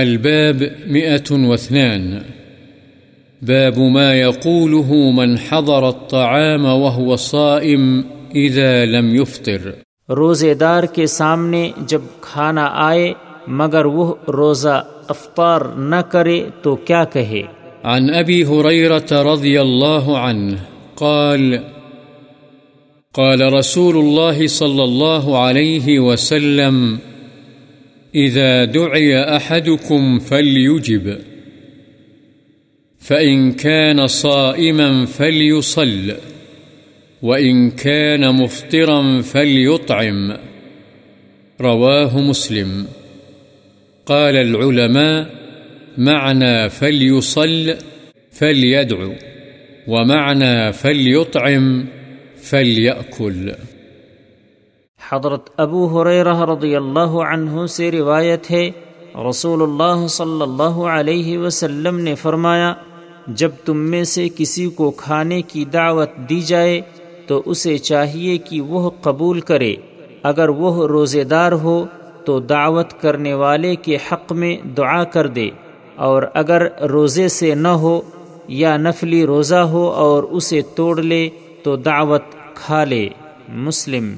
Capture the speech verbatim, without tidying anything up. الباب مئة واثنان باب ما يقوله من حضر الطعام وهو صائم إذا لم يفطر روزے دار کے سامنے جب کھانا آئے مگر وہ روزہ افطار نہ کرے تو کیا کہے۔ عن أبي هريرة رضي الله عنه قال قال رسول الله صلى الله عليه وسلم إذا دعي أحدكم فليجب فإن كان صائما فليصل وإن كان مفطرا فليطعم رواه مسلم قال العلماء معنى فليصل فليدعو ومعنى فليطعم فليأكل۔ حضرت ابو ہریرہ رضی اللہ عنہ سے روایت ہے رسول اللہ صلی اللہ علیہ وسلم نے فرمایا جب تم میں سے کسی کو کھانے کی دعوت دی جائے تو اسے چاہیے کہ وہ قبول کرے، اگر وہ روزے دار ہو تو دعوت کرنے والے کے حق میں دعا کر دے، اور اگر روزے سے نہ ہو یا نفلی روزہ ہو اور اسے توڑ لے تو دعوت کھا لے۔ مسلم۔